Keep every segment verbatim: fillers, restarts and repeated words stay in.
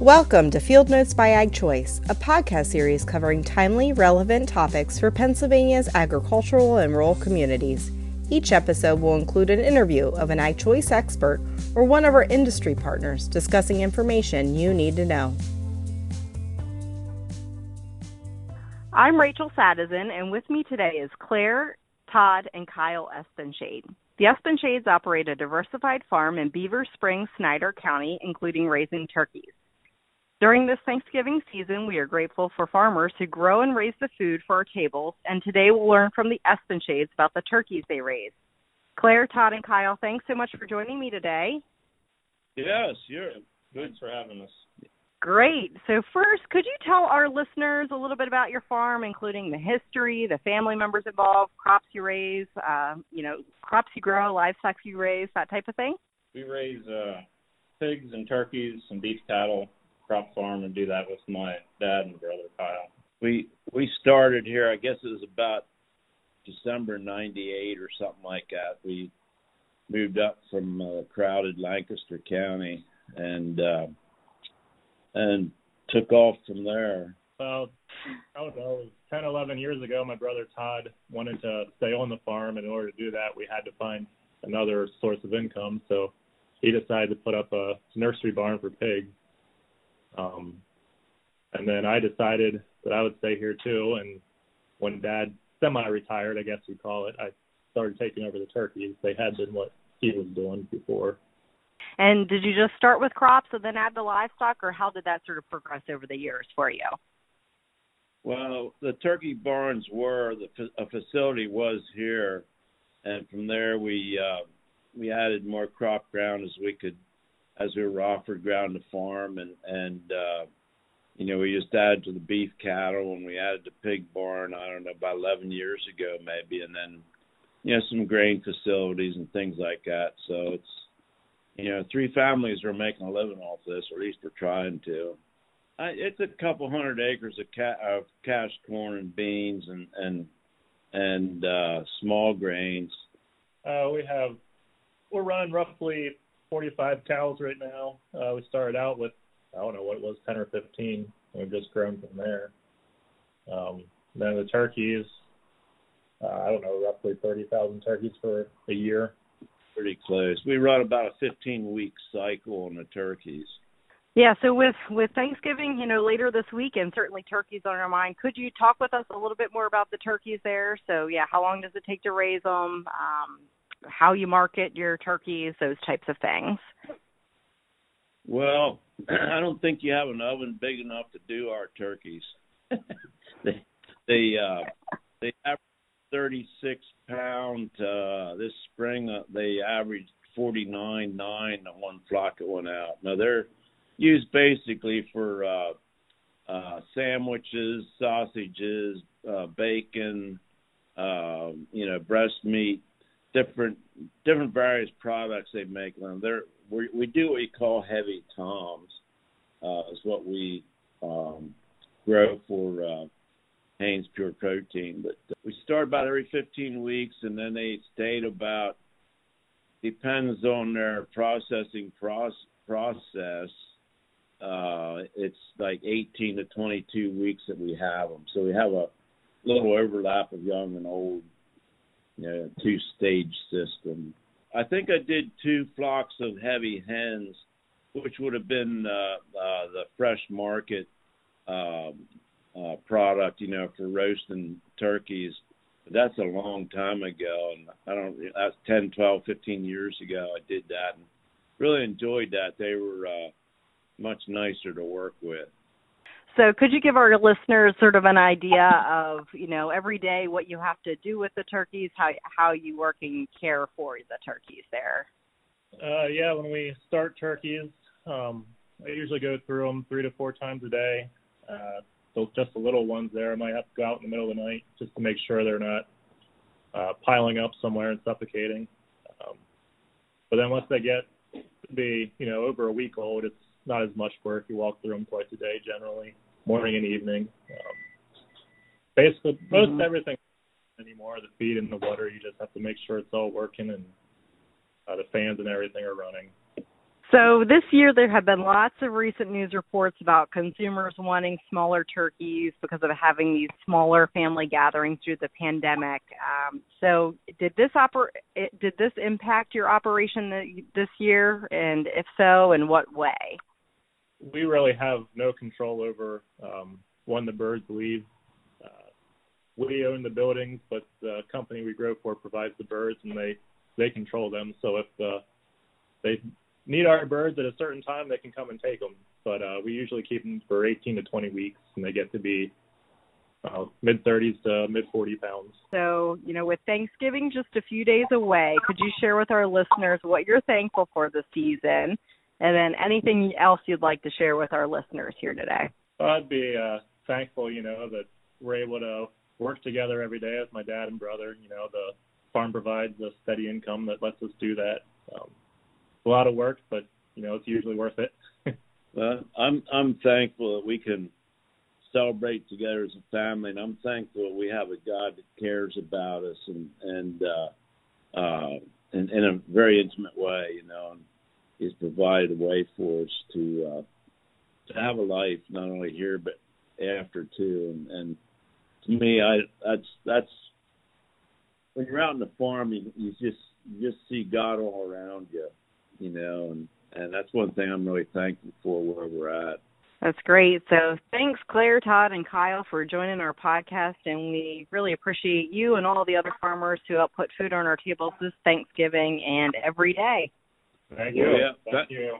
Welcome to Field Notes by AgChoice, a podcast series covering timely, relevant topics for Pennsylvania's agricultural and rural communities. Each episode will include an interview of an AgChoice expert or one of our industry partners discussing information you need to know. I'm Rachel Sadison, and with me today is Claire, Todd, and Kyle Espenshade. The Espenshades operate a diversified farm in Beaver Springs, Snyder County, including raising turkeys. During this Thanksgiving season, we are grateful for farmers who grow and raise the food for our tables, and today we'll learn from the Espenshades about the turkeys they raise. Claire, Todd, and Kyle, thanks so much for joining me today. Yes, you're good for having us. Great. So first, could you tell our listeners a little bit about your farm, including the history, the family members involved, crops you raise, uh, you know, crops you grow, livestock you raise, that type of thing? We raise uh, pigs and turkeys, some beef cattle. Crop farm and do that with my dad and brother Kyle. We we started here, I guess it was about December ninety-eight or something like that. We moved up from uh, crowded Lancaster County and uh, and took off from there. Well, I don't know, ten, eleven years ago, my brother Todd wanted to stay on the farm. In order to do that, we had to find another source of income. So he decided to put up a nursery barn for pigs. Um, and then I decided that I would stay here too. And when Dad semi-retired, I guess we call it, I started taking over the turkeys. They had been what he was doing before. And did you just start with crops and then add the livestock, or how did that sort of progress over the years for you? Well, the turkey barns were, the, a facility was here. And from there we, uh, we added more crop ground as we could, as we were offered ground to farm, and, and uh, you know, we just added to the beef cattle, and we added the pig barn, I don't know, about eleven years ago maybe, and then, you know, some grain facilities and things like that. So it's, you know, three families are making a living off this, or at least we're trying to. I, it's a couple hundred acres of, ca- of cash corn and beans and, and, and uh, small grains. Uh, we have, we're running roughly forty-five cows right now. Uh, we started out with, I don't know what it was, ten or fifteen, and we've just grown from there. Um, then the turkeys, uh, I don't know, roughly thirty thousand turkeys for a year. Pretty close. We run about a fifteen-week cycle on the turkeys. Yeah, so with, with Thanksgiving, you know, later this week, and certainly turkeys on our mind, could you talk with us a little bit more about the turkeys there? So, yeah, how long does it take to raise them? Um, how you market your turkeys, those types of things? Well, I don't think you have an oven big enough to do our turkeys. they they, uh, they average thirty-six pound. Uh, this spring, uh, they averaged forty-nine point nine on one flock that went out. Now, they're used basically for uh, uh, sandwiches, sausages, uh, bacon, uh, you know, breast meat, different different various products they make. They're, we, we do what we call heavy toms, uh, is what we um, grow for uh, Haynes Pure Protein. But we start about every fifteen weeks, and then they stayed about, depends on their processing pro- process. Uh, it's like eighteen to twenty-two weeks that we have them. So we have a little overlap of young and old. You know, two-stage system. I think I did two flocks of heavy hens, which would have been uh, uh, the fresh market uh, uh, product, you know, for roasting turkeys. But that's a long time ago, and I don't. That's ten, twelve, fifteen years ago. I did that, and really enjoyed that. They were uh, much nicer to work with. So could you give our listeners sort of an idea of, you know, every day what you have to do with the turkeys, how how you work and care for the turkeys there? Uh, yeah, when we start turkeys, um, I usually go through them three to four times a day. Uh, so just the little ones there, I might have to go out in the middle of the night just to make sure they're not uh, piling up somewhere and suffocating. Um, but then once they get to be, you know, over a week old, it's not as much work. You walk through them twice a day, generally, morning and evening. Um, basically, most mm-hmm. everything anymore, the feed and the water, you just have to make sure it's all working and uh, the fans and everything are running. So this year there have been lots of recent news reports about consumers wanting smaller turkeys because of having these smaller family gatherings through the pandemic. Um, so did this oper- did this impact your operation this year? And if so, in what way? We really have no control over um, when the birds leave. Uh, we own the buildings, but the company we grow for provides the birds, and they, they control them. So if the, they need our birds at a certain time, they can come and take them. But uh, we usually keep them for eighteen to twenty weeks, and they get to be uh, mid-thirties to mid-forty pounds. So, you know, with Thanksgiving just a few days away, could you share with our listeners what you're thankful for this season, and then anything else you'd like to share with our listeners here today? I'd be uh, thankful, you know, that we're able to work together every day with my dad and brother. You know, the farm provides a steady income that lets us do that. Um, A lot of work, but, you know, it's usually worth it. Well, I'm I'm thankful that we can celebrate together as a family, and I'm thankful that we have a God that cares about us and and uh, uh, in, in a very intimate way, you know, and He's provided a way for us to uh, to have a life, not only here but after too. And, and to me, I that's that's when you're out on the farm, you, you just you just see God all around you. You know, and, and that's one thing I'm really thankful for where we're at. That's great. So thanks, Claire, Todd, and Kyle for joining our podcast, and we really appreciate you and all the other farmers who help put food on our tables this Thanksgiving and every day. Thank you. Yeah. Thank you.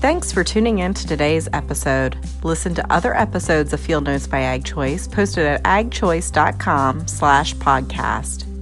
Thanks for tuning in to today's episode. Listen to other episodes of Field Notes by AgChoice posted at agchoice dot com slash podcast.